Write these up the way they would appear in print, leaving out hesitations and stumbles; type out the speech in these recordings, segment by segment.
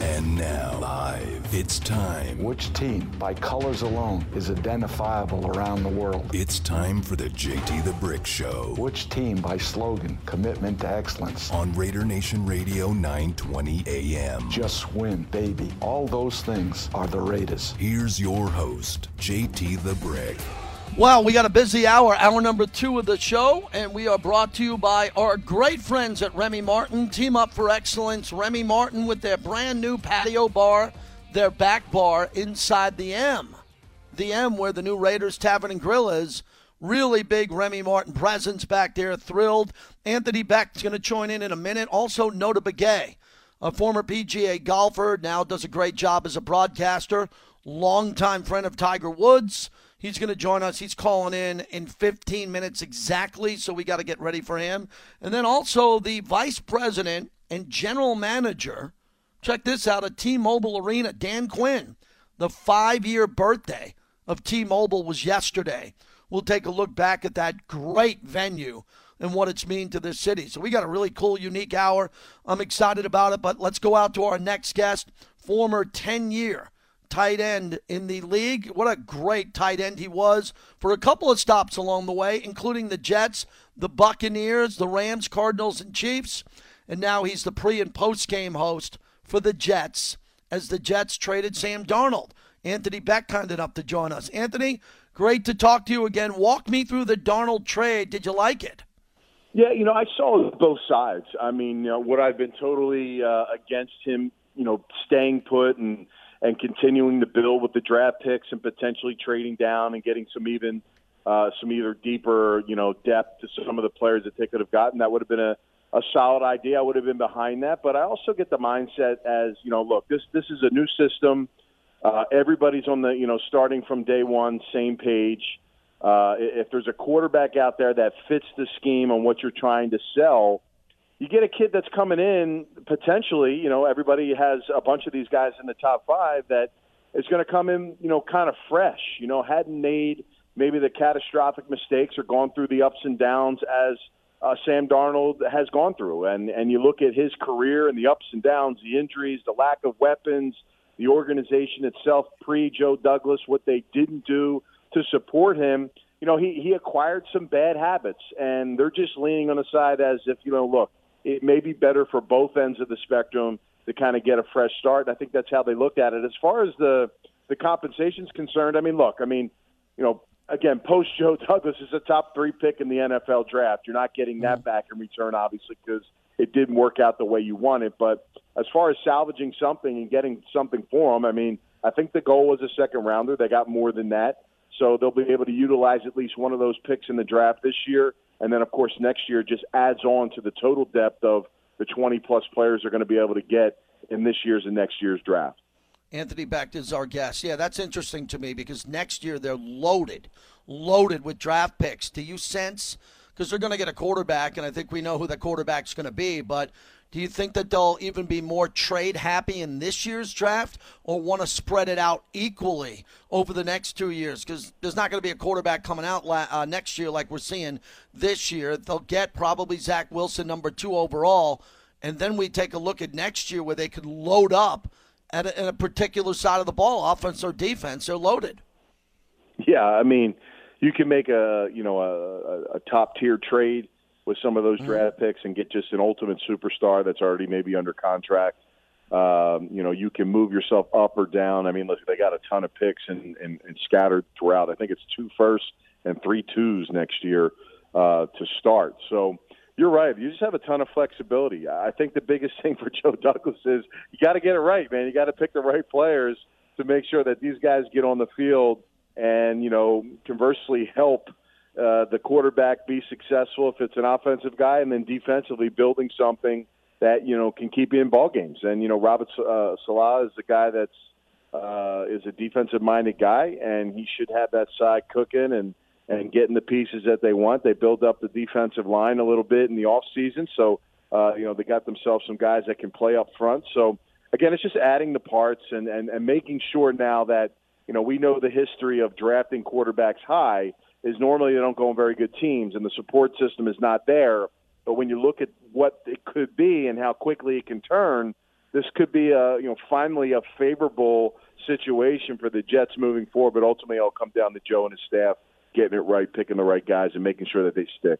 And now, live, it's time. Which team, by colors alone, is identifiable around the world? It's time for the JT the Brick Show. Which team, by slogan, commitment to excellence? On Raider Nation Radio, 920 AM. Just win, baby. All those things are the Raiders. Here's your host, JT the Brick. Well, we got a busy hour, hour number two of the show, and we are brought to you by our great friends at Remy Martin. Team Up for Excellence, Remy Martin, with their brand new patio bar, their back bar inside the M. The M, where the new Raiders Tavern and Grill is. Really big Remy Martin presence back there, thrilled. Anthony Becht's going to join in a minute. Also, Notah Begay, a former PGA golfer, now does a great job as a broadcaster, longtime friend of Tiger Woods. He's going to join us. He's calling in 15 minutes exactly, so we got to get ready for him. And then also the vice president and general manager, check this out, at T-Mobile Arena, Dan Quinn. The 5-year birthday of T-Mobile was yesterday. We'll take a look back at that great venue and what it's mean to this city. So we got a really cool, unique hour. I'm excited about it, but let's go out to our next guest, former 10-year tight end in the league. What a great tight end he was for a couple of stops along the way, including the Jets, the Buccaneers, the Rams, Cardinals, and Chiefs. And now he's the pre- and post-game host for the Jets as the Jets traded Sam Darnold. Anthony Becht kind enough to join us. Anthony, great to talk to you again. Walk me through the Darnold trade. Did you like it? Yeah, you know, I saw both sides. I mean, you know, what I've been totally against him, you know, staying put and continuing to build with the draft picks and potentially trading down and getting some either deeper, you know, depth to some of the players that they could have gotten. That would have been a solid idea. I would have been behind that. But I also get the mindset as, you know, look, this is a new system. Everybody's on the, you know, starting from day one, same page. If there's a quarterback out there that fits the scheme on what you're trying to sell, you get a kid that's coming in, potentially, you know, everybody has a bunch of these guys in the top five that is going to come in, you know, kind of fresh, you know, hadn't made maybe the catastrophic mistakes or gone through the ups and downs as Sam Darnold has gone through. And you look at his career and the ups and downs, the injuries, the lack of weapons, the organization itself, pre-Joe Douglas, what they didn't do to support him. You know, he acquired some bad habits, and they're just leaning on the side as if, you know, look, it may be better for both ends of the spectrum to kind of get a fresh start. And I think that's how they looked at it. As far as the compensation is concerned, I mean, look, I mean, you know, again, post-Joe Douglas is a top-3 pick in the NFL draft. You're not getting that back in return, obviously, because it didn't work out the way you wanted. But as far as salvaging something and getting something for them, I mean, I think the goal was a second-rounder. They got more than that. So they'll be able to utilize at least one of those picks in the draft this year. And then, of course, next year just adds on to the total depth of the 20-plus players they're going to be able to get in this year's and next year's draft. Anthony Becht is our guest. Yeah, that's interesting to me because next year they're loaded with draft picks. Do you sense, because they're going to get a quarterback, and I think we know who the quarterback's going to be, but do you think that they'll even be more trade-happy in this year's draft or want to spread it out equally over the next 2 years? Because there's not going to be a quarterback coming out next year like we're seeing this year. They'll get probably Zach Wilson, number 2 overall, and then we take a look at next year where they could load up at a particular side of the ball, offense or defense. They're loaded. Yeah, I mean, you can make a top-tier trade with some of those draft picks and get just an ultimate superstar that's already maybe under contract. You know, you can move yourself up or down. I mean, look, they got a ton of picks and scattered throughout. I think it's 2 firsts and 3 twos next year to start. So you're right. You just have a ton of flexibility. I think the biggest thing for Joe Douglas is you got to get it right, man. You got to pick the right players to make sure that these guys get on the field and, you know, conversely help the quarterback be successful if it's an offensive guy, and then defensively building something that, you know, can keep you in ball games. And, you know, Robert Salah is the guy that's is a defensive-minded guy, and he should have that side cooking and getting the pieces that they want. They build up the defensive line a little bit in the offseason, so, you know, they got themselves some guys that can play up front. So, again, it's just adding the parts and making sure now that, you know, we know the history of drafting quarterbacks high is normally they don't go on very good teams, and the support system is not there. But when you look at what it could be and how quickly it can turn, this could be a, finally a favorable situation for the Jets moving forward, but ultimately it'll come down to Joe and his staff getting it right, picking the right guys, and making sure that they stick.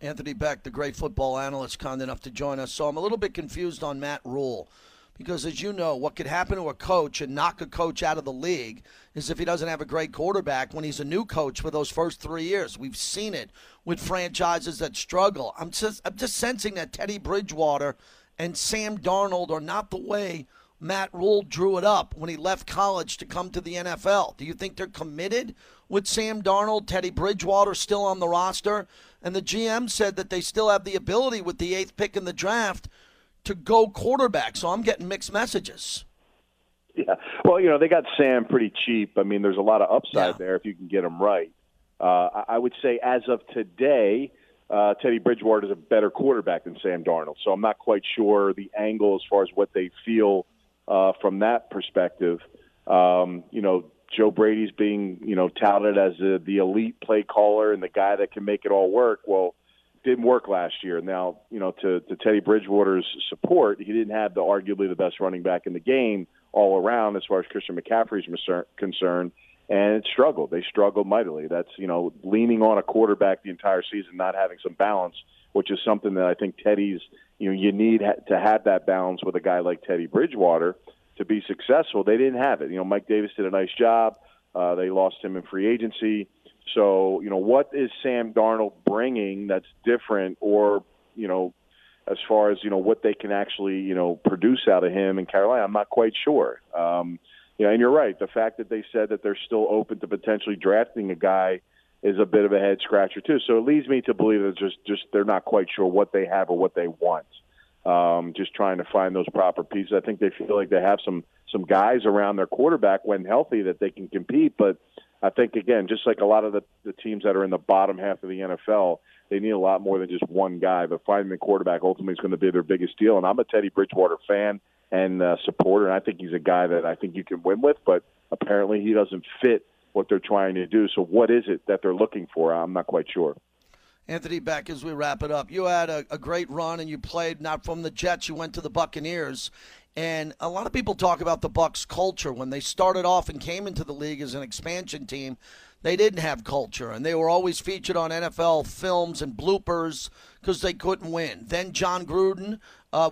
Anthony Becht, the great football analyst, kind enough to join us. So I'm a little bit confused on Matt Rule because, as you know, what could happen to a coach and knock a coach out of the league is if he doesn't have a great quarterback when he's a new coach for those first 3 years. We've seen it with franchises that struggle. I'm just sensing that Teddy Bridgewater and Sam Darnold are not the way Matt Rule drew it up when he left college to come to the NFL. Do you think they're committed with Sam Darnold, Teddy Bridgewater still on the roster? And the GM said that they still have the ability with the 8th pick in the draft to go quarterback. So I'm getting mixed messages. Yeah. Well, they got Sam pretty cheap. I mean, there's a lot of upside there if you can get him right. I would say as of today, Teddy Bridgewater is a better quarterback than Sam Darnold. So I'm not quite sure the angle as far as what they feel from that perspective. Joe Brady's being, touted as the elite play caller and the guy that can make it all work. Well, didn't work last year. Now, to Teddy Bridgewater's support, he didn't have arguably the best running back in the game all around as far as Christian McCaffrey's concerned, and it struggled. They struggled mightily. That's, leaning on a quarterback the entire season, not having some balance, which is something that I think Teddy's, you need to have that balance with a guy like Teddy Bridgewater to be successful. They didn't have it. Mike Davis did a nice job. They lost him in free agency. So, what is Sam Darnold bringing that's different or, as far as, what they can actually, produce out of him in Carolina? I'm not quite sure. And you're right. The fact that they said that they're still open to potentially drafting a guy is a bit of a head scratcher too. So it leads me to believe that just they're not quite sure what they have or what they want. Just trying to find those proper pieces. I think they feel like they have some guys around their quarterback when healthy that they can compete, but I think, again, just like a lot of the teams that are in the bottom half of the NFL, they need a lot more than just one guy, but finding the quarterback ultimately is going to be their biggest deal. And I'm a Teddy Bridgewater fan and supporter, and I think he's a guy that I think you can win with, but apparently he doesn't fit what they're trying to do. So what is it that they're looking for? I'm not quite sure. Anthony Becht, as we wrap it up, you had a great run and you played not from the Jets, you went to the Buccaneers. And a lot of people talk about the Bucs' culture. When they started off and came into the league as an expansion team, they didn't have culture, and they were always featured on NFL films and bloopers because they couldn't win. Then John Gruden,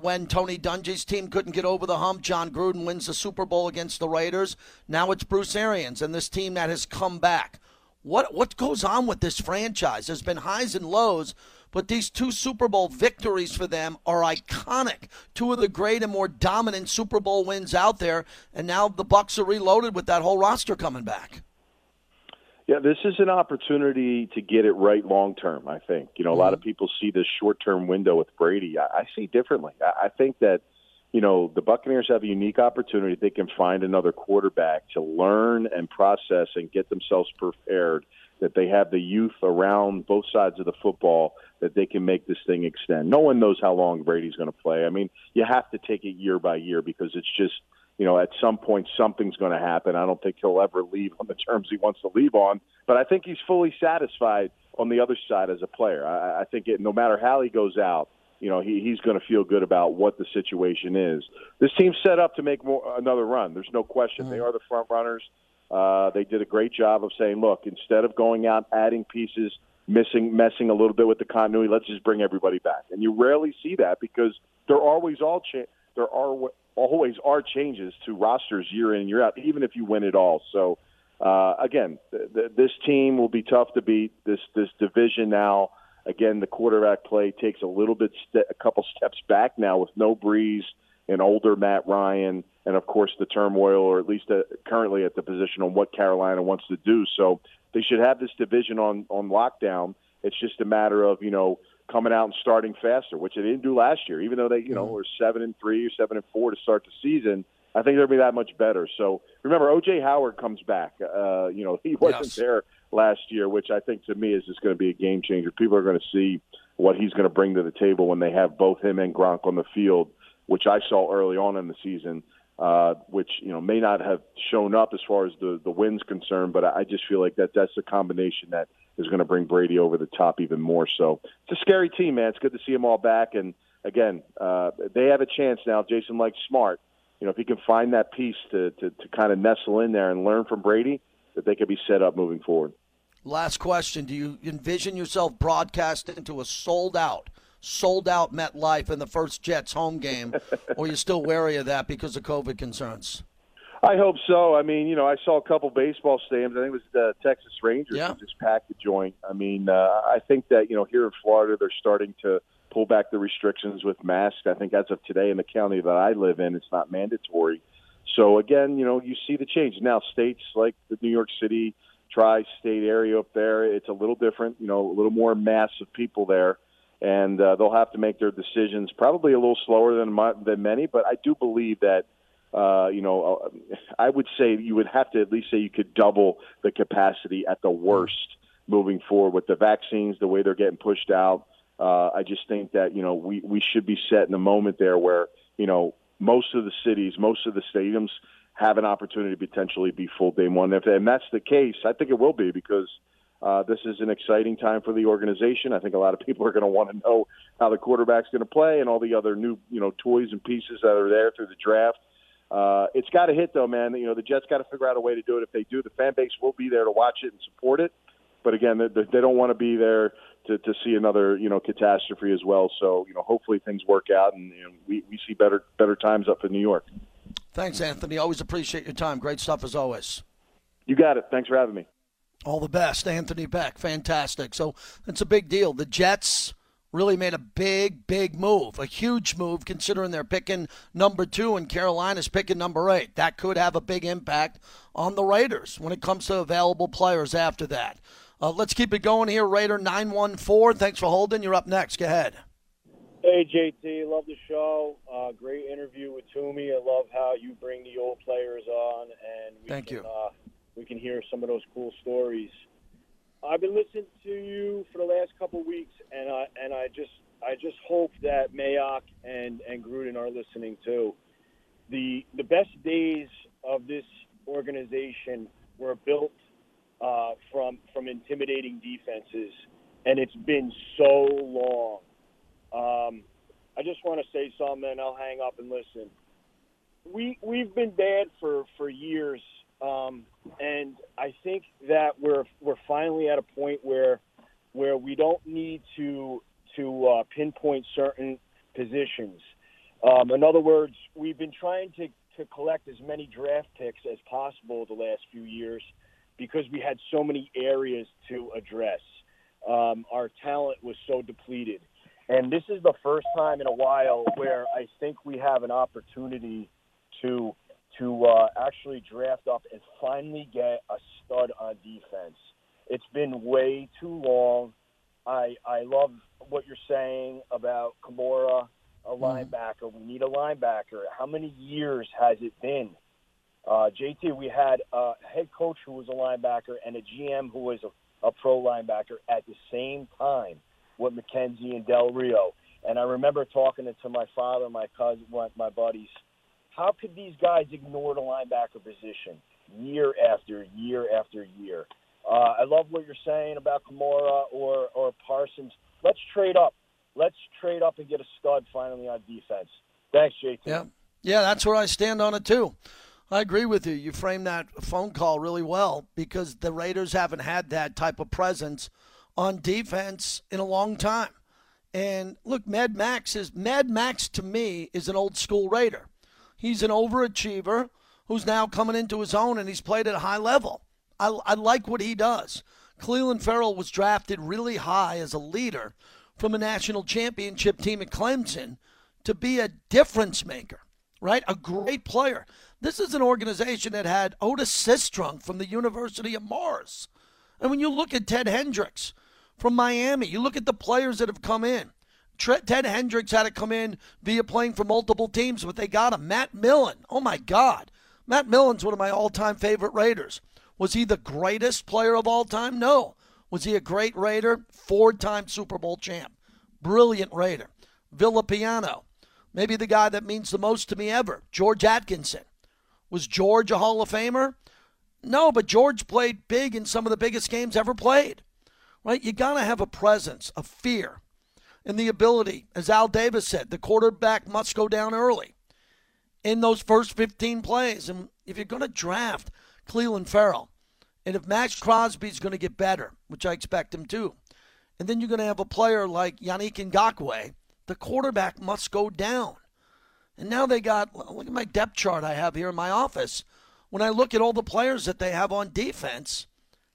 when Tony Dungy's team couldn't get over the hump, John Gruden wins the Super Bowl against the Raiders. Now it's Bruce Arians and this team that has come back. What goes on with this franchise? There's been highs and lows, but these two Super Bowl victories for them are iconic. Two of the great and more dominant Super Bowl wins out there, and now the Bucs are reloaded with that whole roster coming back. Yeah, this is an opportunity to get it right long term, I think. A lot of people see this short-term window with Brady. I see differently. I think that, the Buccaneers have a unique opportunity. They can find another quarterback to learn and process and get themselves prepared, that they have the youth around both sides of the football, that they can make this thing extend. No one knows how long Brady's going to play. I mean, you have to take it year by year because it's just, at some point something's going to happen. I don't think he'll ever leave on the terms he wants to leave on, but I think he's fully satisfied on the other side as a player. I think no matter how he goes out, he's going to feel good about what the situation is. This team's set up to make another run. There's no question. They are the front runners. They did a great job of saying, look, instead of going out, adding pieces, messing a little bit with the continuity, let's just bring everybody back. And you rarely see that because there always are changes to rosters year in and year out, even if you win it all. So, again, this team will be tough to beat. This division now. Again, the quarterback play takes a couple steps back now with no Breeze and older Matt Ryan, and of course the turmoil, or at least currently at the position on what Carolina wants to do. So they should have this division on lockdown. It's just a matter of coming out and starting faster, which they didn't do last year, even though they were 7-3 or 7-4 to start the season. I think they'll be that much better. So remember, OJ Howard comes back. He wasn't there last year, which I think to me is just going to be a game changer. People are going to see what he's going to bring to the table when they have both him and Gronk on the field, which I saw early on in the season, which may not have shown up as far as the win's concerned, but I just feel like that's the combination that is going to bring Brady over the top even more. So it's a scary team, man. It's good to see them all back, and again, they have a chance now. Jason likes Smart. You know, if he can find that piece to kind of nestle in there and learn from Brady, that they could be set up moving forward. Last question. Do you envision yourself broadcasting into a sold out MetLife in the first Jets home game, or are you still wary of that because of COVID concerns? I hope so. I mean, you know, I saw a couple baseball stadiums. I think it was the Texas Rangers who just packed the joint. I mean, I think that, you know, here in Florida, they're starting to pull back the restrictions with masks. I think as of today in the county that I live in, it's not mandatory. So, again, you know, you see the change. Now, states like the New York City tri-state area up there, it's a little different, you know, a little more mass of people there. And they'll have to make their decisions probably a little slower than many. But I do believe that, you know, I would say you would have to at least say you could double the capacity at the worst moving forward with the vaccines, the way they're getting pushed out. I just think that, you know, we should be set in a moment there where, you know, most of the cities, most of the stadiums have an opportunity to potentially be full day one. And that's the case. I think it will be because this is an exciting time for the organization. I think a lot of people are going to want to know how the quarterback's going to play and all the other new, you know, toys and pieces that are there through the draft. It's got to hit, though, man. You know, the Jets got to figure out a way to do it. If they do, the fan base will be there to watch it and support it. But, again, they don't want to be there to see another, you know, catastrophe as well. So, you know, hopefully things work out and you know, we see better times up in New York. Thanks, Anthony. Always appreciate your time. Great stuff as always. You got it. Thanks for having me. All the best. Anthony Becht. Fantastic. So it's a big deal. The Jets really made a big, big move, a huge move considering they're picking number 2 and Carolina's picking number 8. That could have a big impact on the Raiders when it comes to available players after that. Let's keep it going here, Raider 914. Thanks for holding. You're up next. Go ahead. Hey, JT. Love the show. Great interview with Toomey. I love how you bring the old players on. And Thank you. We can hear some of those cool stories. I've been listening to you for the last couple of weeks, and I just hope that Mayock and Gruden are listening too. The best days of this organization were built from intimidating defenses, and it's been so long. I just want to say something, and I'll hang up and listen. We've been bad for years. And I think that we're finally at a point where we don't need to pinpoint certain positions. In other words, we've been trying to collect as many draft picks as possible the last few years because we had so many areas to address. Our talent was so depleted. And this is the first time in a while where I think we have an opportunity to actually draft up and finally get a stud on defense. It's been way too long. I love what you're saying about Kamara, a linebacker. We need a linebacker. How many years has it been? JT, we had a head coach who was a linebacker and a GM who was a pro linebacker at the same time with McKenzie and Del Rio. And I remember talking to my father, my cousin, my buddies, how could these guys ignore the linebacker position year after year after year? I love what you're saying about Kamara or Parsons. Let's trade up. Let's trade up and get a stud finally on defense. Thanks, JT. Yeah, that's where I stand on it too. I agree with you. You framed that phone call really well because the Raiders haven't had that type of presence on defense in a long time. And look, Mad Max to me is an old school Raider. He's an overachiever who's now coming into his own, and he's played at a high level. I like what he does. Clelin Ferrell was drafted really high as a leader from a national championship team at Clemson to be a difference maker, right? A great player. This is an organization that had Otis Sistrunk from the University of Mars. And when you look at Ted Hendricks from Miami, you look at the players that have come in. Ted Hendricks had to come in via playing for multiple teams, but they got him. Matt Millen, oh, my God. Matt Millen's one of my all-time favorite Raiders. Was he the greatest player of all time? No. Was he a great Raider? 4-time Super Bowl champ. Brilliant Raider. Villapiano, maybe the guy that means the most to me ever, George Atkinson. Was George a Hall of Famer? No, but George played big in some of the biggest games ever played. Right? You got to have a presence, a fear. and the ability. As Al Davis said, the quarterback must go down early in those first 15 plays. And if you're going to draft Clelin Ferrell, and if Max Crosby's going to get better, which I expect him to, and then you're going to have a player like Yannick Ngakoue, the quarterback must go down. And now they got, look at my depth chart I have here in my office. When I look at all the players that they have on defense,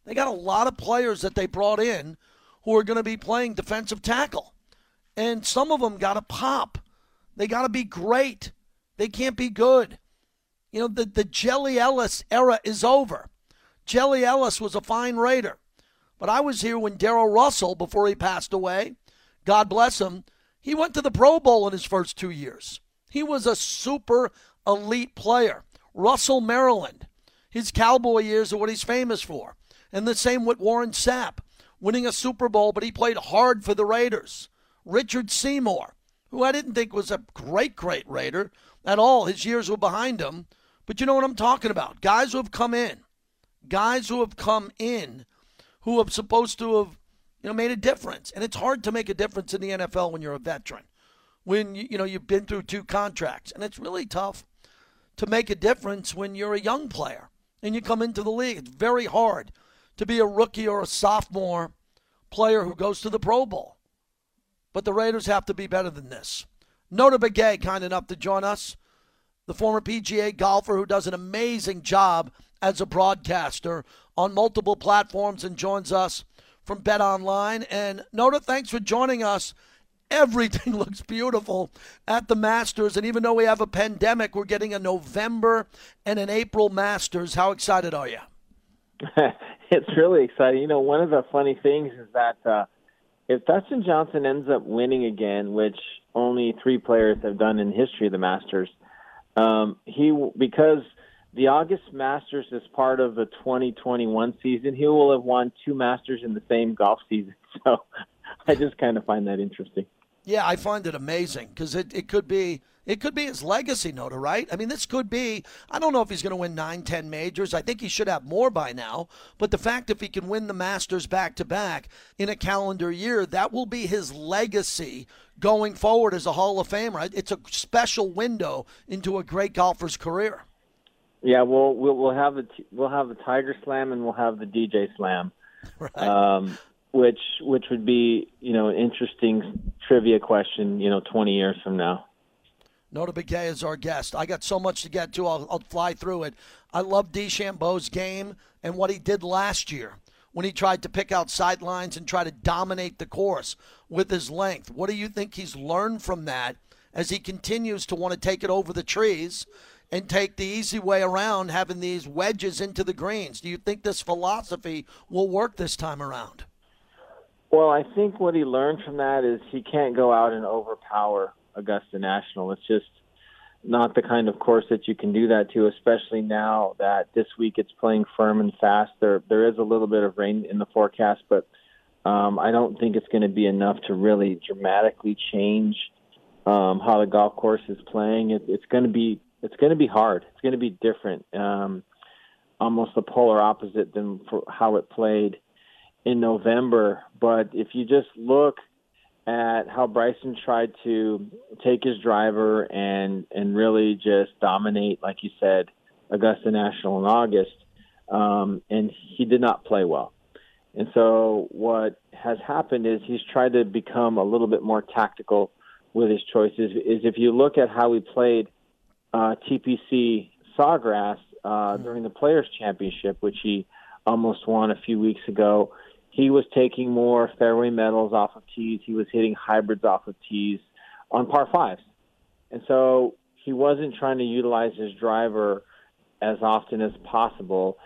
they got a lot of players that they brought in who are going to be playing defensive tackle. And some of them got to pop. They got to be great. They can't be good. You know, the Jelly Ellis era is over. Jelly Ellis was a fine Raider. But I was here when Darrell Russell, before he passed away, God bless him, he went to the Pro Bowl in his first 2 years. He was a super elite player. Russell, Maryland, his Cowboy years are what he's famous for. And the same with Warren Sapp, winning a Super Bowl, but he played hard for the Raiders. Richard Seymour, who I didn't think was a great Raider at all. His years were behind him. But you know what I'm talking about. Guys who have come in. Guys who have come in who have supposed to have, you know, made a difference. And it's hard to make a difference in the NFL when you're a veteran, when, you know, you've been through 2 contracts. And it's really tough to make a difference when you're a young player and you come into the league. It's very hard to be a rookie or a sophomore player who goes to the Pro Bowl. But the Raiders have to be better than this. Notah Begay, kind enough to join us, the former PGA golfer who does an amazing job as a broadcaster on multiple platforms and joins us from Bet Online. And Notah, thanks for joining us. Everything looks beautiful at the Masters, and even though we have a pandemic, we're getting a November and an April Masters. How excited are you? It's really exciting. You know, one of the funny things is that if Dustin Johnson ends up winning again, which only 3 players have done in the history of the Masters, because the August Masters is part of the 2021 season, he will have won 2 Masters in the same golf season. So I just kind of find that interesting. Yeah, I find it amazing because it could be his legacy, Notah, right? I mean, this could be, I don't know if he's going to win 9-10 majors. I think he should have more by now. But the fact if he can win the Masters back-to-back in a calendar year, that will be his legacy going forward as a Hall of Famer. It's a special window into a great golfer's career. Yeah, we'll have the Tiger Slam and we'll have the DJ Slam. Right. Which would be, you know, an interesting trivia question, you know, 20 years from now. Notah Begay is our guest. I got so much to get to, I'll fly through it. I love DeChambeau's game and what he did last year when he tried to pick out sidelines and try to dominate the course with his length. What do you think he's learned from that as he continues to want to take it over the trees and take the easy way around, having these wedges into the greens? Do you think this philosophy will work this time around? Well, I think what he learned from that is he can't go out and overpower Augusta National. It's just not the kind of course that you can do that to, especially now that this week it's playing firm and fast. There is a little bit of rain in the forecast, but I don't think it's going to be enough to really dramatically change how the golf course is playing. It's going to be hard. It's going to be different, almost the polar opposite than for how it played in November. But if you just look at how Bryson tried to take his driver and really just dominate, like you said, Augusta National in August, and he did not play well. And so what has happened is he's tried to become a little bit more tactical with his choices. Is if you look at how he played TPC Sawgrass during the Players' Championship, which he almost won a few weeks ago, he was taking more fairway medals off of tees. He was hitting hybrids off of tees on par fives. And so he wasn't trying to utilize his driver as often as possible.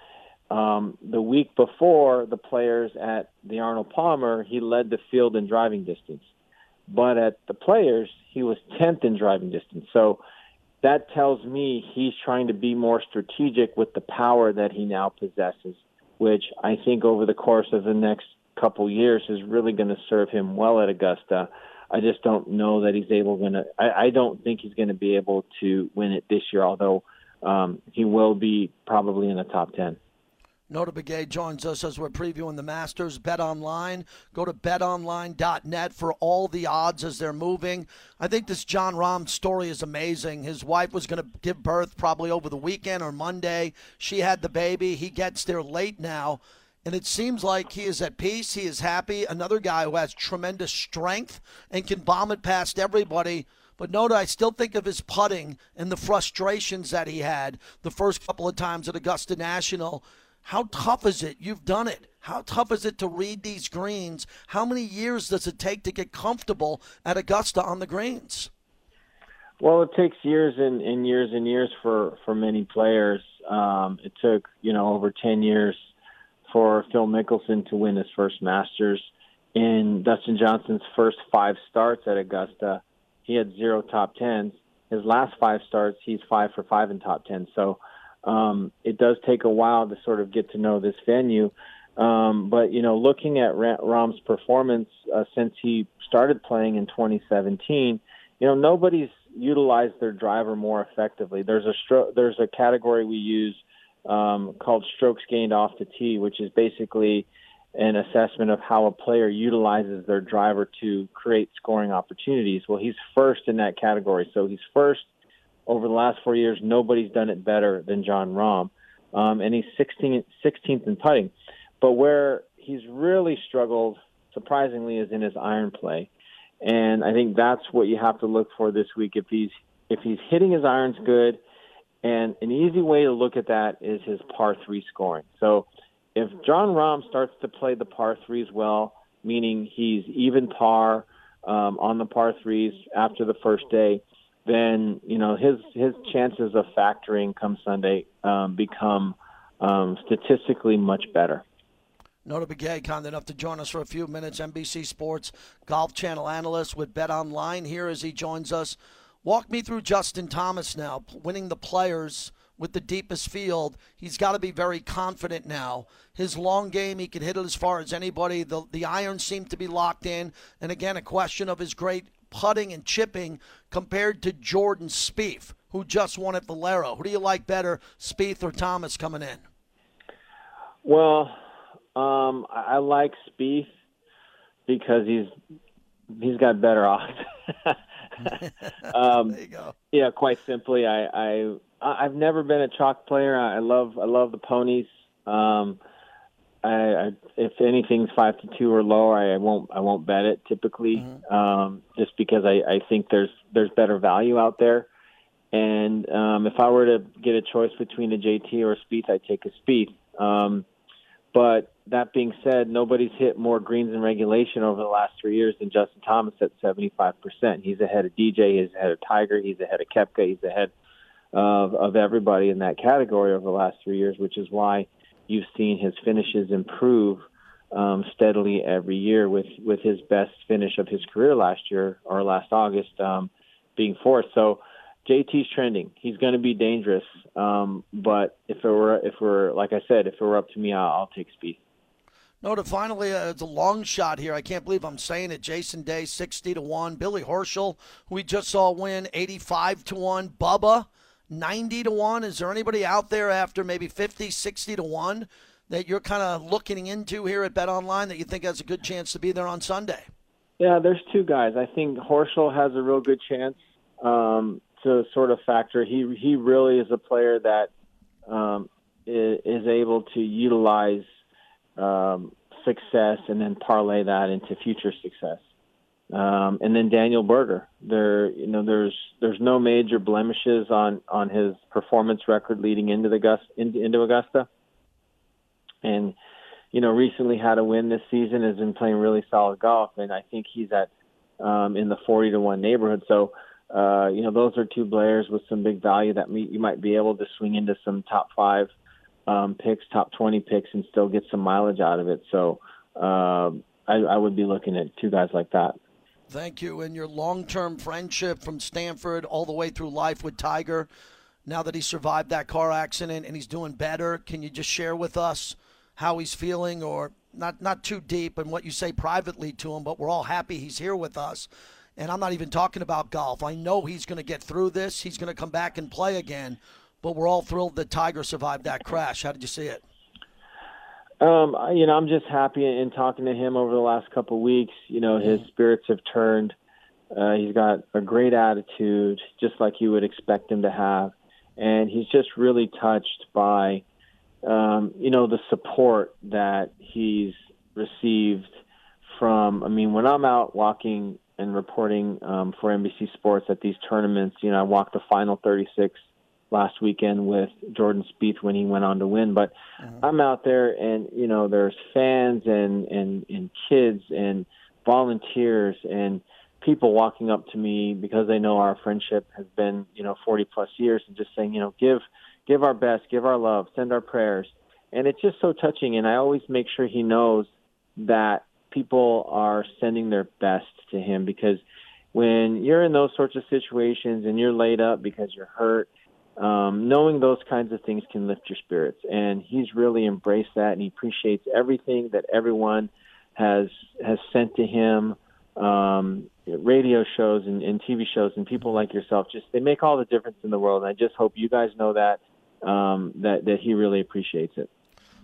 The week before the Players at the Arnold Palmer, he led the field in driving distance. But at the Players, he was 10th in driving distance. So that tells me he's trying to be more strategic with the power that he now possesses, which I think over the course of the next couple years is really going to serve him well at Augusta. I just don't know that he's able to – I don't think he's going to be able to win it this year, although he will be probably in the top 10. Notah Begay joins us as we're previewing the Masters. Bet Online. Go to betonline.net for all the odds as they're moving. I think this Jon Rahm story is amazing. His wife was going to give birth probably over the weekend or Monday. She had the baby. He gets there late now, and it seems like he is at peace. He is happy. Another guy who has tremendous strength and can bomb it past everybody. But Notah, I still think of his putting and the frustrations that he had the first couple of times at Augusta National. How tough is it? You've done it. How tough is it to read these greens? How many years does it take to get comfortable at Augusta on the greens? Well, it takes years and years and years for many players. It took, over 10 years for Phil Mickelson to win his first Masters. In Dustin Johnson's first 5 starts at Augusta, he had 0 top 10s. His last 5 starts, he's 5 for 5 in top 10. So, it does take a while to sort of get to know this venue. But, looking at Rahm's performance since he started playing in 2017, nobody's utilized their driver more effectively. There's a category we use called strokes gained off the tee, which is basically an assessment of how a player utilizes their driver to create scoring opportunities. Well, he's first in that category. So he's first. Over the last 4 years, nobody's done it better than Jon Rahm, and he's 16th in putting. But where he's really struggled, surprisingly, is in his iron play, and I think that's what you have to look for this week. If he's hitting his irons good, and an easy way to look at that is his par 3 scoring. So if Jon Rahm starts to play the par 3s well, meaning he's even par on the par 3s after the first day, then his chances of factoring come Sunday become statistically much better. Notah Begay, kind enough to join us for a few minutes, NBC Sports Golf Channel analyst with Bet Online here as he joins us. Walk me through Justin Thomas now, winning the Players with the deepest field. He's got to be very confident now. His long game, he can hit it as far as anybody. The irons seem to be locked in, and again, a question of his great putting and chipping compared to Jordan Spieth, who just won at Valero. Who do you like better, Spieth or Thomas coming in? Well, I like Spieth because he's got better odds. There you go. Yeah, quite simply, I've never been a chalk player. I love the ponies. I if anything's 5-2 or lower, I won't bet it typically, just because I think there's better value out there. And if I were to get a choice between a JT or a Spieth, I'd take a Spieth. But that being said, nobody's hit more greens in regulation over the last 3 years than Justin Thomas at 75%. He's ahead of DJ, he's ahead of Tiger, he's ahead of Koepka, he's ahead of everybody in that category over the last 3 years, which is why you've seen his finishes improve steadily every year, with his best finish of his career last year, or last August, being 4th. So JT's trending. He's going to be dangerous. But if it were up to me, I'll take Spieth. Notah, finally, it's a long shot here. I can't believe I'm saying it. Jason Day, 60-1. Billy Horschel, who we just saw win, 85-1. Bubba, 90-1. Is there anybody out there after maybe 50, 60-1 that you're kind of looking into here at Bet Online that you think has a good chance to be there on Sunday? Yeah, there's 2 guys. I think Horschel has a real good chance to sort of factor. He really is a player that is able to utilize success and then parlay that into future success. And then Daniel Berger, there's no major blemishes on his performance record leading into Augusta. And, recently had a win this season, has been playing really solid golf. And I think he's at, in the 40-1 neighborhood. So, those are 2 players with some big value that you might be able to swing into some top 5, picks, top 20 picks, and still get some mileage out of it. So, I would be looking at 2 guys like that. Thank you. And your long-term friendship from Stanford all the way through life with Tiger, now that he survived that car accident and he's doing better, can you just share with us how he's feeling, or not too deep and what you say privately to him, but we're all happy he's here with us. And I'm not even talking about golf. I know he's going to get through this. He's going to come back and play again, but we're all thrilled that Tiger survived that crash. How did you see it? I'm just happy in talking to him over the last couple of weeks. You know, his spirits have turned. He's got a great attitude, just like you would expect him to have. And he's just really touched by, the support that he's received from, when I'm out walking and reporting for NBC Sports at these tournaments, I walked the final 36 last weekend with Jordan Spieth when he went on to win. But I'm out there and, there's fans and kids and volunteers and people walking up to me because they know our friendship has been, 40 plus years, and just saying, give our best, give our love, send our prayers. And it's just so touching. And I always make sure he knows that people are sending their best to him, because when you're in those sorts of situations and you're laid up because you're hurt, knowing those kinds of things can lift your spirits. And he's really embraced that, and he appreciates everything that everyone has sent to him. Radio shows and TV shows and people like yourself, they make all the difference in the world. And I just hope you guys know that, that he really appreciates it.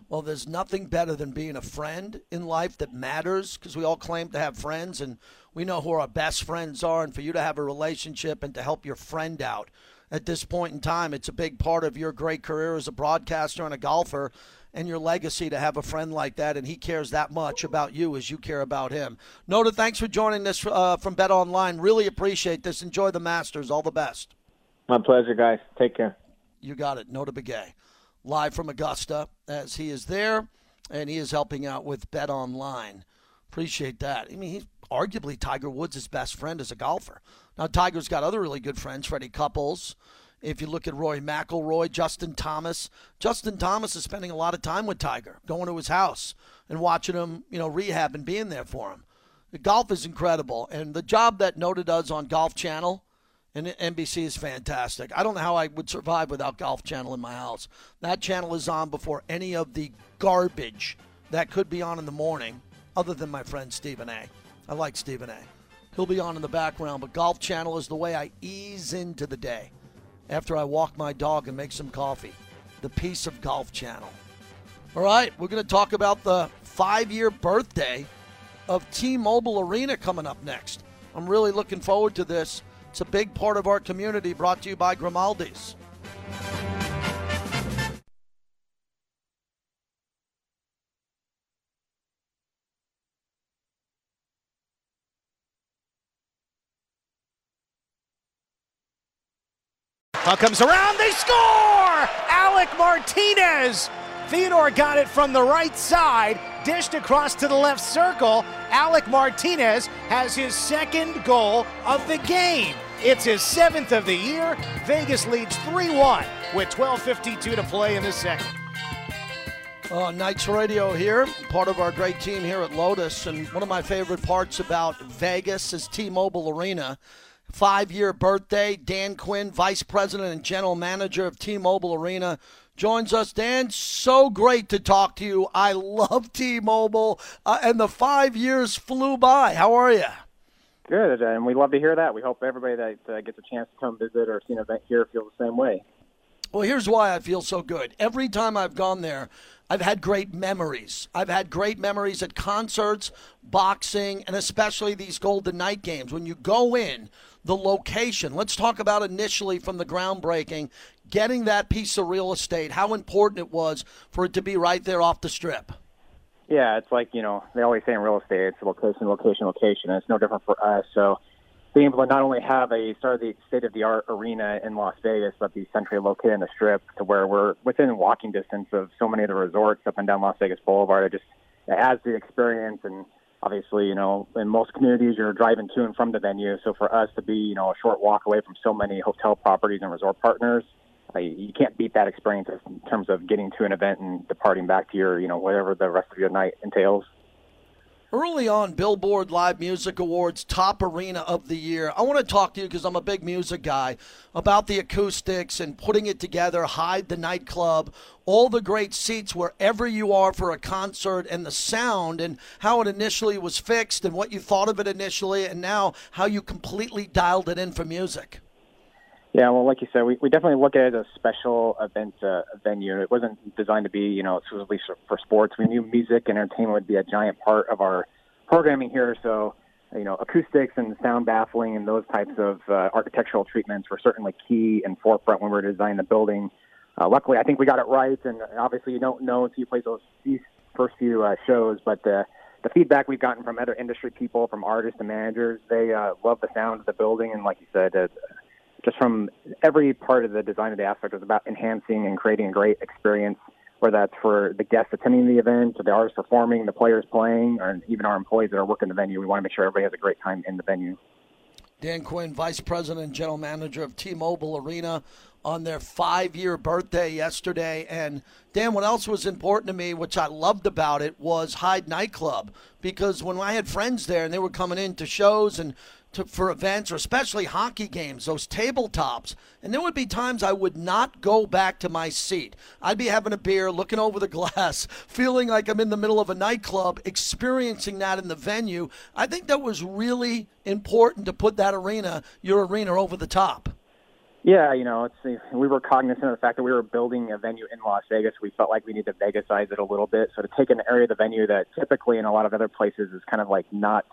Well, there's nothing better than being a friend in life that matters, because we all claim to have friends and we know who our best friends are. And for you to have a relationship and to help your friend out at this point in time, it's a big part of your great career as a broadcaster and a golfer and your legacy to have a friend like that. And he cares that much about you as you care about him. Notah, thanks for joining us from Bet Online. Really appreciate this. Enjoy the Masters. All the best. My pleasure, guys. Take care. You got it. Notah Begay, live from Augusta, as he is there, and he is helping out with Bet Online. Appreciate that. He's arguably Tiger Woods' best friend as a golfer. Now, Tiger's got other really good friends, Freddie Couples. If you look at Rory McIlroy, Justin Thomas is spending a lot of time with Tiger, going to his house and watching him, rehab and being there for him. The golf is incredible, and the job that Notah does on Golf Channel and NBC is fantastic. I don't know how I would survive without Golf Channel in my house. That channel is on before any of the garbage that could be on in the morning, other than my friend Stephen A. I like Stephen A. He'll be on in the background, but Golf Channel is the way I ease into the day. After I walk my dog and make some coffee, the piece of Golf Channel. All right, we're going to talk about the 5-year birthday of T-Mobile Arena coming up next. I'm really looking forward to this. It's a big part of our community, brought to you by Grimaldi's. Puck comes around, they score! Alec Martinez! Theodore got it from the right side, dished across to the left circle. Alec Martinez has his second goal of the game. It's his 7th of the year. Vegas leads 3-1 with 12:52 to play in the second. Knights Radio here, part of our great team here at Lotus. And one of my favorite parts about Vegas is T-Mobile Arena. 5-year birthday. Dan Quinn, Vice President and General Manager of T-Mobile Arena, joins us. Dan, so great to talk to you. I love T-Mobile, and the 5 years flew by. How are you? Good, and we love to hear that. We hope everybody that gets a chance to come visit or see an event here feels the same way. Well, here's why I feel so good. Every time I've gone there, I've had great memories. I've had great memories at concerts, boxing, and especially these Golden Knight games. When you go in, the location, let's talk about initially from the groundbreaking, getting that piece of real estate, how important it was for it to be right there off the Strip. Yeah, it's like, they always say in real estate, it's location, location, location. And it's no different for us. So being able to not only have a state-of-the-art arena in Las Vegas, but be centrally located in the Strip, to where we're within walking distance of so many of the resorts up and down Las Vegas Boulevard, it adds the experience. And obviously, in most communities, you're driving to and from the venue. So for us to be, a short walk away from so many hotel properties and resort partners, you can't beat that experience in terms of getting to an event and departing back to your, whatever the rest of your night entails. Early on, Billboard Live Music Awards, Top Arena of the Year. I want to talk to you, because I'm a big music guy, about the acoustics and putting it together, Hyde, the nightclub, all the great seats wherever you are for a concert, and the sound and how it initially was fixed and what you thought of it initially, and now how you completely dialed it in for music. Yeah, well, like you said, we definitely look at it as a special event venue. It wasn't designed to be, you know, exclusively for sports. We knew music and entertainment would be a giant part of our programming here. So, you know, acoustics and sound baffling and those types of architectural treatments were certainly key and forefront when we were designing the building. Luckily, I think we got it right. And obviously, you don't know until you play these first few shows. But the feedback we've gotten from other industry people, from artists and managers, they love the sound of the building. And like you said, just from every part of the design of the aspect was about enhancing and creating a great experience, whether that's for the guests attending the event, or the artists performing, the players playing, or even our employees that are working the venue. We want to make sure everybody has a great time in the venue. Dan Quinn, Vice President and General Manager of T-Mobile Arena, on their 5-year birthday yesterday. And Dan, what else was important to me, which I loved about it, was Hyde Nightclub. Because when I had friends there and they were coming in to shows and for events, or especially hockey games, those tabletops, and there would be times I would not go back to my seat. I'd be having a beer, looking over the glass, feeling like I'm in the middle of a nightclub, experiencing that in the venue. I think that was really important to put that arena, your arena, over the top. Yeah, you know, we were cognizant of the fact that we were building a venue in Las Vegas. We felt like we needed to Vegasize it a little bit. So to take an area of the venue that typically in a lot of other places is kind of like not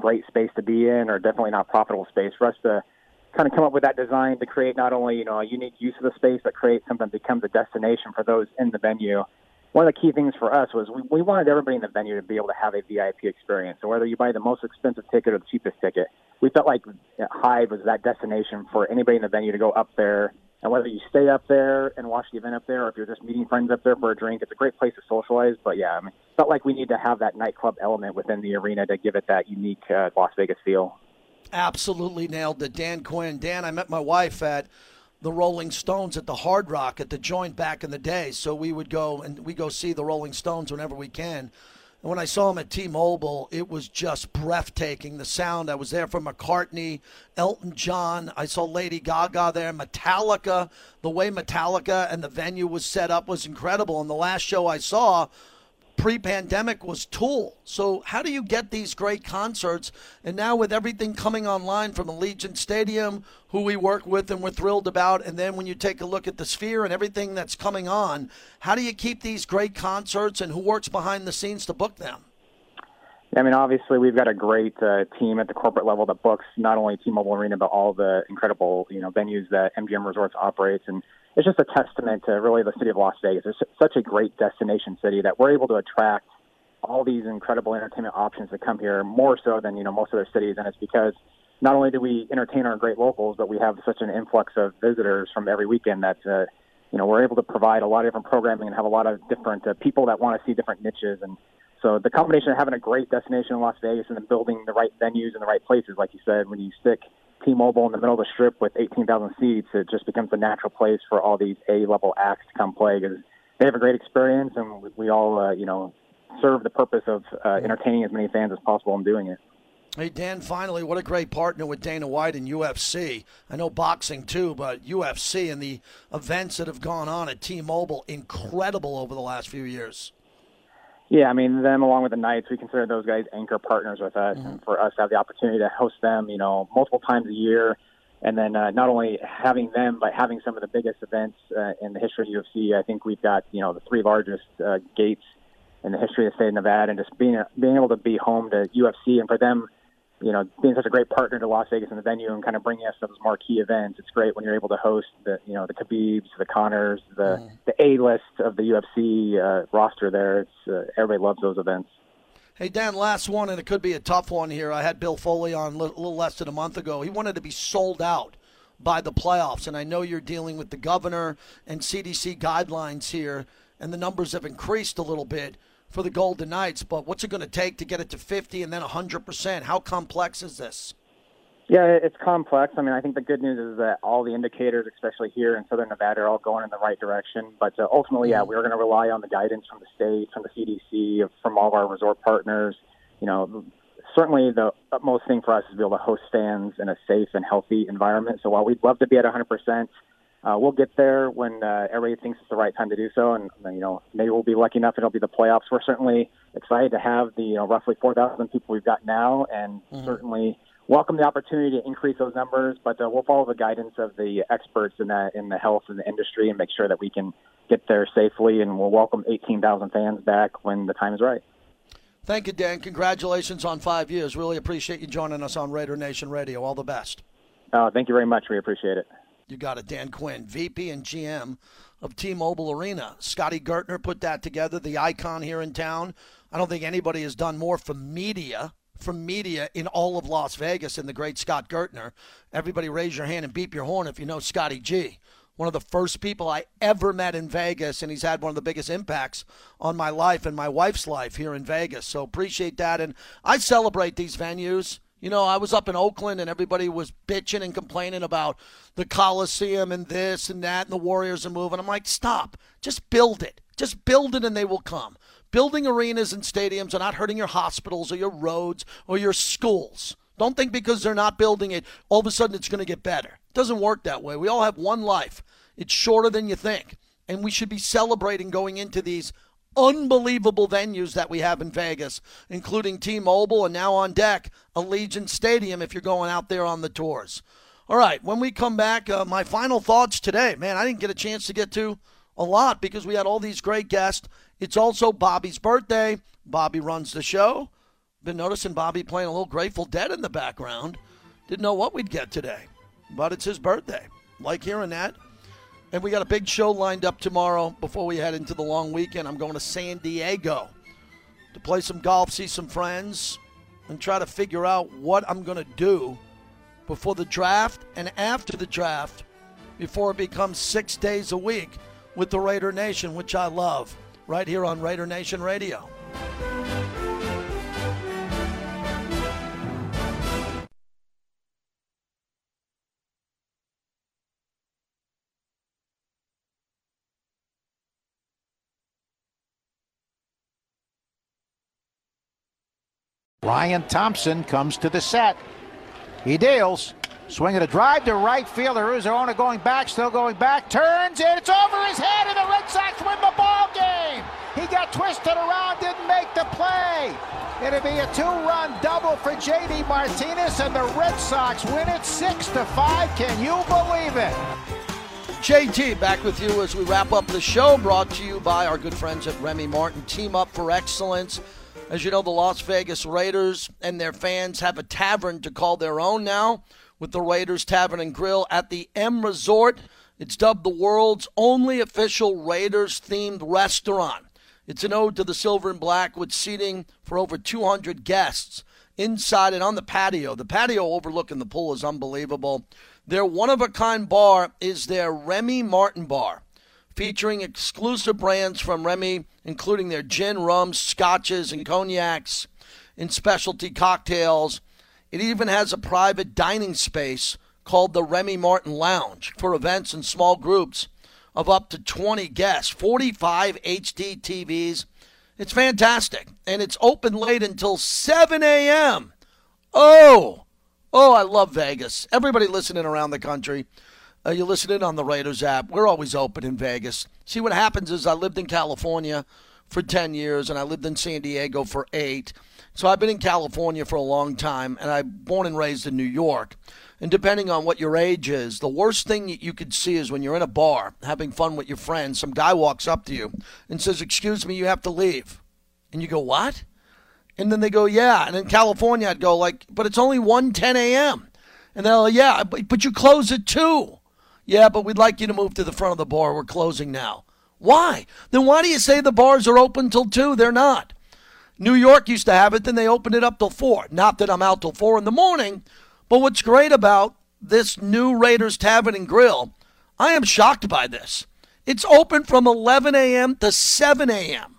great space to be in, or definitely not profitable space, for us to kind of come up with that design to create not only, you know, a unique use of the space, but create something that becomes a destination for those in the venue. One of the key things for us was we wanted everybody in the venue to be able to have a VIP experience. So whether you buy the most expensive ticket or the cheapest ticket, we felt like Hyde was that destination for anybody in the venue to go up there. And whether you stay up there and watch the event up there, or if you're just meeting friends up there for a drink, it's a great place to socialize. But yeah, I mean, it felt like we need to have that nightclub element within the arena to give it that unique Las Vegas feel. Absolutely nailed it, Dan Quinn. Dan, I met my wife at the Rolling Stones at the Hard Rock at the Joint back in the day. So we would go and we go see the Rolling Stones whenever we can. And when I saw him at T-Mobile, it was just breathtaking, the sound. I was there for McCartney, Elton John. I saw Lady Gaga there, Metallica. The way Metallica and the venue was set up was incredible. And the last show I saw pre-pandemic was Tool. So how do you get these great concerts? And now with everything coming online from Allegiant Stadium, who we work with and we're thrilled about, and then when you take a look at the Sphere and everything that's coming on, how do you keep these great concerts, and who works behind the scenes to book them? I mean, obviously we've got a great team at the corporate level that books not only T-Mobile Arena, but all the incredible, you know, venues that MGM Resorts operates. And it's just a testament to really the city of Las Vegas. It's such a great destination city that we're able to attract all these incredible entertainment options that come here, more so than, you know, most other cities. And it's because not only do we entertain our great locals, but we have such an influx of visitors from every weekend that, you know, we're able to provide a lot of different programming and have a lot of different people that want to see different niches. And so the combination of having a great destination in Las Vegas and then building the right venues in the right places, like you said, when you stick T-Mobile in the middle of the strip with 18,000 seats, it just becomes a natural place for all these A-level acts to come play, because they have a great experience, and we all, you know, serve the purpose of entertaining as many fans as possible in doing it. Hey, Dan, finally, what a great partner with Dana White and UFC. I know boxing too, but UFC and the events that have gone on at T-Mobile, incredible over the last few years. Yeah, I mean, them along with the Knights, we consider those guys anchor partners with us. Mm-hmm. And for us to have the opportunity to host them, you know, multiple times a year, and then not only having them, but having some of the biggest events in the history of UFC. I think we've got, you know, the three largest gates in the history of the state of Nevada, and just being able to be home to UFC, and for them, you know, being such a great partner to Las Vegas and the venue, and kind of bringing us those marquee events. It's great when you're able to host the, you know, the Khabibs, the Connors, the A-list of the UFC roster there. It's, everybody loves those events. Hey, Dan, last one, and it could be a tough one here. I had Bill Foley on a little less than a month ago. He wanted to be sold out by the playoffs, and I know you're dealing with the governor and CDC guidelines here, and the numbers have increased a little bit for the Golden Knights, but what's it going to take to get it to 50 and then 100%? How complex is this? Yeah, it's complex. I mean, I think the good news is that all the indicators, especially here in Southern Nevada, are all going in the right direction. But ultimately, yeah, we're going to rely on the guidance from the state, from the CDC, from all of our resort partners. You know, certainly the utmost thing for us is to be able to host fans in a safe and healthy environment. So while we'd love to be at 100%, we'll get there when everybody thinks it's the right time to do so, and, you know, maybe we'll be lucky enough and it'll be the playoffs. We're certainly excited to have the, you know, roughly 4,000 people we've got now, and certainly welcome the opportunity to increase those numbers, but we'll follow the guidance of the experts in the health and the industry and make sure that we can get there safely, and we'll welcome 18,000 fans back when the time is right. Thank you, Dan. Congratulations on 5 years. Really appreciate you joining us on Raider Nation Radio. All the best. Thank you very much. We appreciate it. You got it. Dan Quinn, VP and GM of T-Mobile Arena. Scotty Gertner put that together, the icon here in town. I don't think anybody has done more for media in all of Las Vegas than the great Scott Gertner. Everybody raise your hand and beep your horn if you know Scotty G. One of the first people I ever met in Vegas, and he's had one of the biggest impacts on my life and my wife's life here in Vegas. So appreciate that. And I celebrate these venues. You know, I was up in Oakland, and everybody was bitching and complaining about the Coliseum and this and that, and the Warriors are moving. I'm like, stop. Just build it. Just build it, and they will come. Building arenas and stadiums are not hurting your hospitals or your roads or your schools. Don't think because they're not building it, all of a sudden it's going to get better. It doesn't work that way. We all have one life. It's shorter than you think. And we should be celebrating going into these unbelievable venues that we have in Vegas, including T-Mobile and now on deck, Allegiant Stadium if you're going out there on the tours. All right, when we come back, my final thoughts today. Man, I didn't get a chance to get to a lot because we had all these great guests. It's also Bobby's birthday. Bobby runs the show. Been noticing Bobby playing a little Grateful Dead in the background. Didn't know what we'd get today, but it's his birthday. Like hearing that. And we got a big show lined up tomorrow before we head into the long weekend. I'm going to San Diego to play some golf, see some friends, and try to figure out what I'm going to do before the draft and after the draft before it becomes 6 days a week with the Raider Nation, which I love, right here on Raider Nation Radio. Ryan Thompson comes to the set. He deals. Swing at a drive to right field. Arizona going back, still going back. Turns, and it's over his head, and the Red Sox win the ball game. He got twisted around, didn't make the play. It'll be a two-run double for JT Martinez, and the Red Sox win it 6-5. Can you believe it? JT back with you as we wrap up the show, brought to you by our good friends at Remy Martin. Team up for excellence. As you know, the Las Vegas Raiders and their fans have a tavern to call their own now with the Raiders Tavern and Grill at the M Resort. It's dubbed the world's only official Raiders-themed restaurant. It's an ode to the silver and black with seating for over 200 guests inside and on the patio. The patio overlooking the pool is unbelievable. Their one-of-a-kind bar is their Remy Martin Bar, featuring exclusive brands from Remy, including their gin, rums, scotches, and cognacs, and specialty cocktails. It even has a private dining space called the Remy Martin Lounge for events and small groups of up to 20 guests, 45 HD TVs. It's fantastic, and it's open late until 7 a.m. Oh, I love Vegas. Everybody listening around the country, you listen in on the Raiders app. We're always open in Vegas. See, what happens is I lived in California for 10 years, and I lived in San Diego for 8. So I've been in California for a long time, and I'm born and raised in New York. And depending on what your age is, the worst thing that you could see is when you're in a bar having fun with your friends, some guy walks up to you and says, "Excuse me, you have to leave." And you go, "What?" And then they go, "Yeah." And in California, I'd go like, "But it's only 1:10 a.m. And they'll, "Yeah, but you close at 2. "Yeah, but we'd like you to move to the front of the bar. We're closing now." Why? Then why do you say the bars are open till 2? They're not. New York used to have it. Then they opened it up till 4. Not that I'm out till 4 in the morning. But what's great about this new Raiders Tavern and Grill, I am shocked by this. It's open from 11 a.m. to 7 a.m.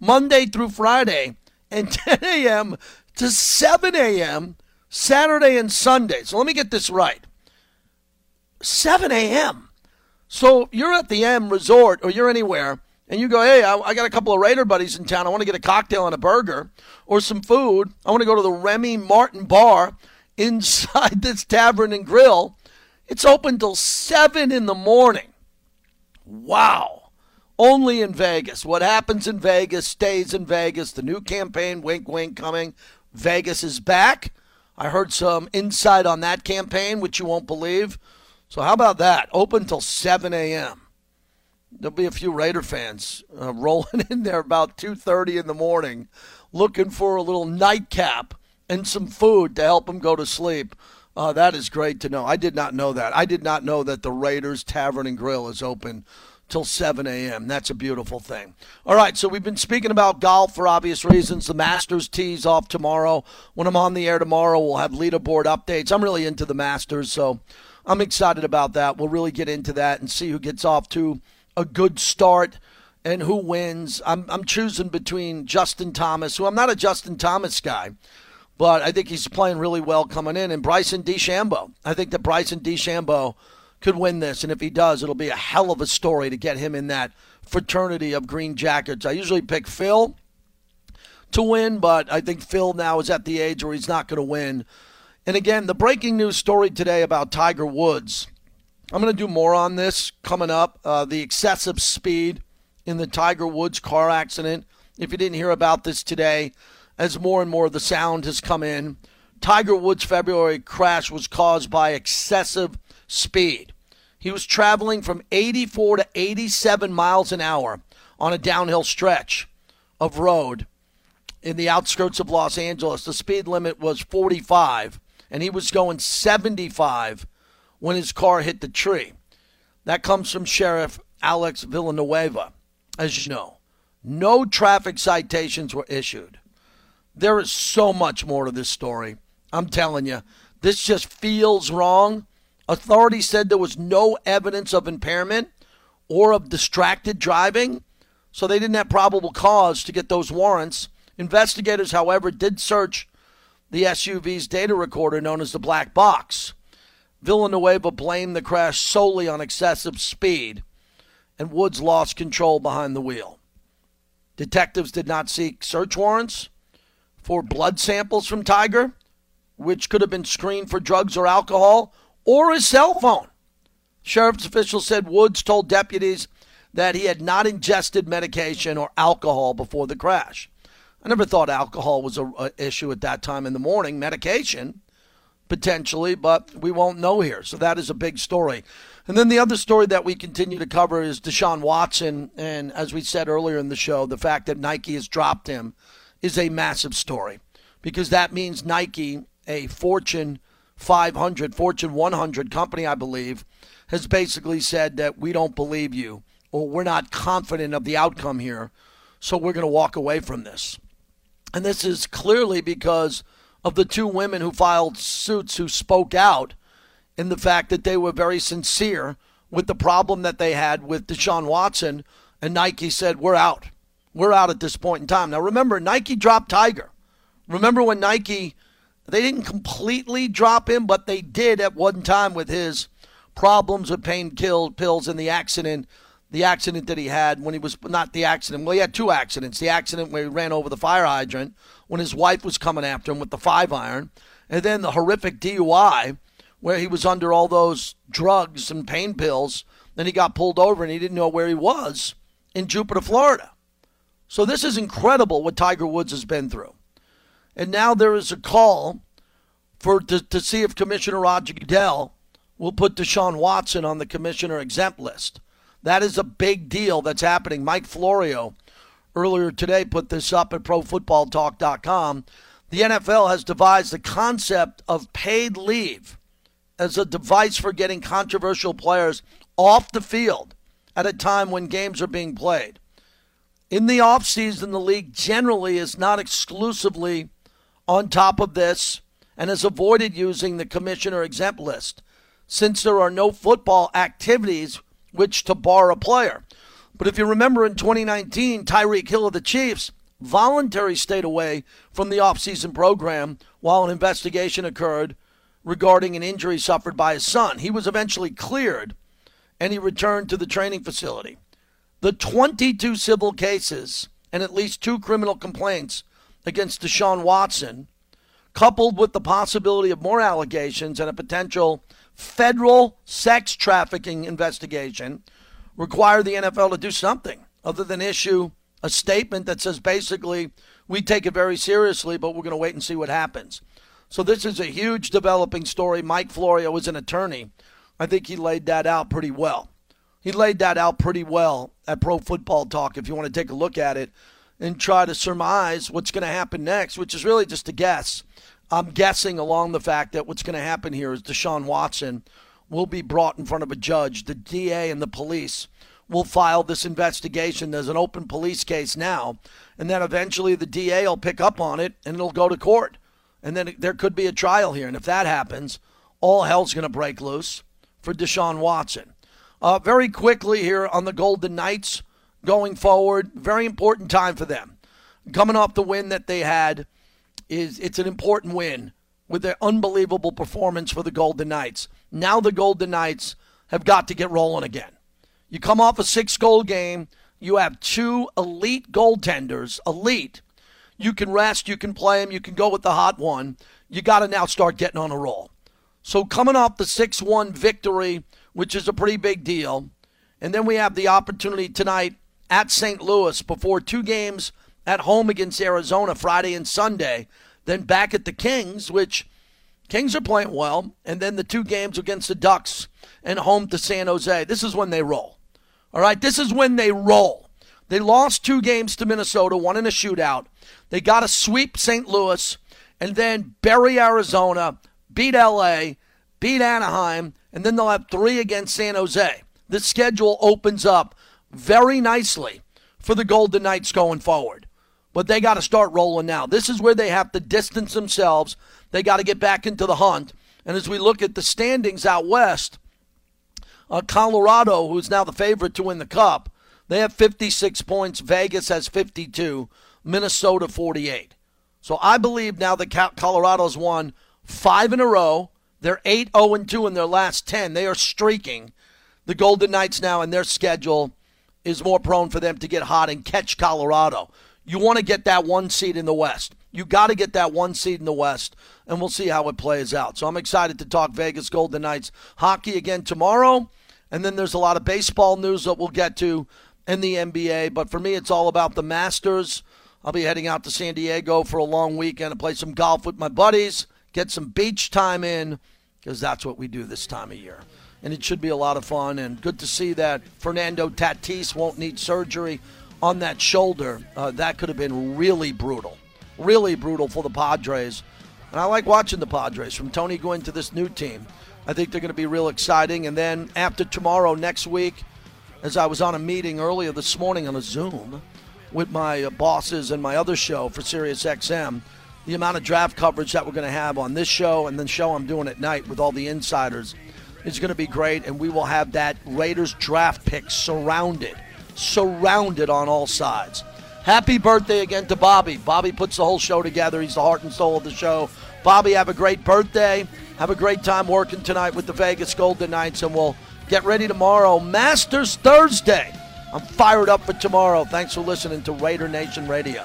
Monday through Friday, and 10 a.m. to 7 a.m. Saturday and Sunday. So let me get this right. 7 a.m. So you're at the M Resort or you're anywhere and you go, "Hey, I got a couple of Raider buddies in town. I want to get a cocktail and a burger or some food. I want to go to the Remy Martin Bar inside this Tavern and Grill." It's open till 7 in the morning. Wow. Only in Vegas. What happens in Vegas stays in Vegas. The new campaign, wink, wink, coming. Vegas is back. I heard some insight on that campaign, which you won't believe. So how about that? Open till 7 a.m. There'll be a few Raider fans rolling in there about 2:30 in the morning looking for a little nightcap and some food to help them go to sleep. That is great to know. I did not know that. I did not know that the Raiders Tavern and Grill is open till 7 a.m. That's a beautiful thing. All right, so we've been speaking about golf for obvious reasons. The Masters tees off tomorrow. When I'm on the air tomorrow, we'll have leaderboard updates. I'm really into the Masters, so I'm excited about that. We'll really get into that and see who gets off to a good start and who wins. I'm choosing between Justin Thomas, who I'm not a Justin Thomas guy, but I think he's playing really well coming in, and Bryson DeChambeau. I think that Bryson DeChambeau could win this, and if he does, it'll be a hell of a story to get him in that fraternity of green jackets. I usually pick Phil to win, but I think Phil now is at the age where he's not going to win. And again, the breaking news story today about Tiger Woods. I'm going to do more on this coming up, the excessive speed in the Tiger Woods car accident. If you didn't hear about this today, as more and more of the sound has come in, Tiger Woods' February crash was caused by excessive speed. He was traveling from 84 to 87 miles an hour on a downhill stretch of road in the outskirts of Los Angeles. The speed limit was 45, and he was going 75 when his car hit the tree. That comes from Sheriff Alex Villanueva, as you know. No traffic citations were issued. There is so much more to this story. I'm telling you, this just feels wrong. Authorities said there was no evidence of impairment or of distracted driving, so they didn't have probable cause to get those warrants. Investigators, however, did search the SUV's data recorder known as the black box. Villanueva blamed the crash solely on excessive speed, and Woods lost control behind the wheel. Detectives did not seek search warrants for blood samples from Tiger, which could have been screened for drugs or alcohol, or his cell phone. Sheriff's officials said Woods told deputies that he had not ingested medication or alcohol before the crash. I never thought alcohol was an issue at that time in the morning. Medication, potentially, but we won't know here. So that is a big story. And then the other story that we continue to cover is Deshaun Watson. And as we said earlier in the show, the fact that Nike has dropped him is a massive story, because that means Nike, a Fortune 500, Fortune 100 company, I believe, has basically said that we don't believe you, or we're not confident of the outcome here, so we're going to walk away from this. And this is clearly because of the two women who filed suits who spoke out in the fact that they were very sincere with the problem that they had with Deshaun Watson, and Nike said, we're out. We're out at this point in time. Now, remember, Nike dropped Tiger. Remember when Nike, they didn't completely drop him, but they did at one time with his problems with pills and the accident that he had when he was, not the accident, well, he had two accidents. The accident where he ran over the fire hydrant when his wife was coming after him with the 5-iron, and then the horrific DUI where he was under all those drugs and pain pills. Then he got pulled over and he didn't know where he was in Jupiter, Florida. So this is incredible what Tiger Woods has been through. And now there is a call to see if Commissioner Roger Goodell will put Deshaun Watson on the commissioner exempt list. That is a big deal that's happening. Mike Florio earlier today put this up at ProFootballTalk.com. The NFL has devised the concept of paid leave as a device for getting controversial players off the field at a time when games are being played. In the offseason, the league generally is not exclusively on top of this and has avoided using the commissioner exempt list since there are no football activities which to bar a player. But if you remember in 2019, Tyreek Hill of the Chiefs voluntarily stayed away from the offseason program while an investigation occurred regarding an injury suffered by his son. He was eventually cleared and he returned to the training facility. The 22 civil cases and at least 2 criminal complaints against Deshaun Watson, coupled with the possibility of more allegations and a potential federal sex trafficking investigation, require the NFL to do something other than issue a statement that says basically we take it very seriously, but we're going to wait and see what happens. So this is a huge developing story. Mike Florio is an attorney. I think he laid that out pretty well. He laid that out pretty well at Pro Football Talk, if you want to take a look at it and try to surmise what's going to happen next, which is really just a guess. I'm guessing along the fact that what's going to happen here is Deshaun Watson will be brought in front of a judge. The DA and the police will file this investigation. There's an open police case now, and then eventually the DA will pick up on it, and it'll go to court. And then there could be a trial here. And if that happens, all hell's going to break loose for Deshaun Watson. Very quickly here on the Golden Knights going forward, very important time for them. Coming off the win that they had, it's an important win with their unbelievable performance for the Golden Knights. Now the Golden Knights have got to get rolling again. You come off a 6-goal game. You have two elite goaltenders, elite. You can rest. You can play them. You can go with the hot one. You got to now start getting on a roll. So coming off the 6-1 victory, which is a pretty big deal, and then we have the opportunity tonight at St. Louis before two games at home against Arizona Friday and Sunday, then back at the Kings, which Kings are playing well, and then the two games against the Ducks and home to San Jose. This is when they roll. All right, this is when they roll. They lost two games to Minnesota, one in a shootout. They got to sweep St. Louis and then bury Arizona, beat L.A., beat Anaheim, and then they'll have three against San Jose. This schedule opens up very nicely for the Golden Knights going forward. But they got to start rolling now. This is where they have to distance themselves. They got to get back into the hunt. And as we look at the standings out west, Colorado, who's now the favorite to win the Cup, they have 56 points. Vegas has 52. Minnesota, 48. So I believe now that Colorado's won 5 in a row. They're 8-0-2 in their last 10. They are streaking. The Golden Knights now, and their schedule is more prone for them to get hot and catch Colorado. You want to get that one seed in the West. You got to get that one seed in the West, and we'll see how it plays out. So I'm excited to talk Vegas Golden Knights hockey again tomorrow, and then there's a lot of baseball news that we'll get to in the NBA. But for me, it's all about the Masters. I'll be heading out to San Diego for a long weekend to play some golf with my buddies, get some beach time in, because that's what we do this time of year. And it should be a lot of fun, and good to see that Fernando Tatis won't need surgery on that shoulder. That could have been really brutal for the Padres. And I like watching the Padres, from Tony Gwynn to this new team. I think they're going to be real exciting. And then after tomorrow, next week, as I was on a meeting earlier this morning on a Zoom with my bosses and my other show for SiriusXM, the amount of draft coverage that we're going to have on this show and the show I'm doing at night with all the insiders is going to be great, and we will have that Raiders draft pick surrounded on all sides. Happy birthday again to Bobby. Bobby puts the whole show together. He's the heart and soul of the show. Bobby, have a great birthday. Have a great time working tonight with the Vegas Golden Knights, and we'll get ready tomorrow. Masters Thursday. I'm fired up for tomorrow. Thanks for listening to Raider Nation Radio.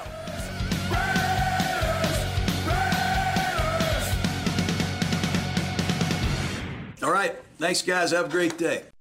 All right. Thanks, guys. Have a great day.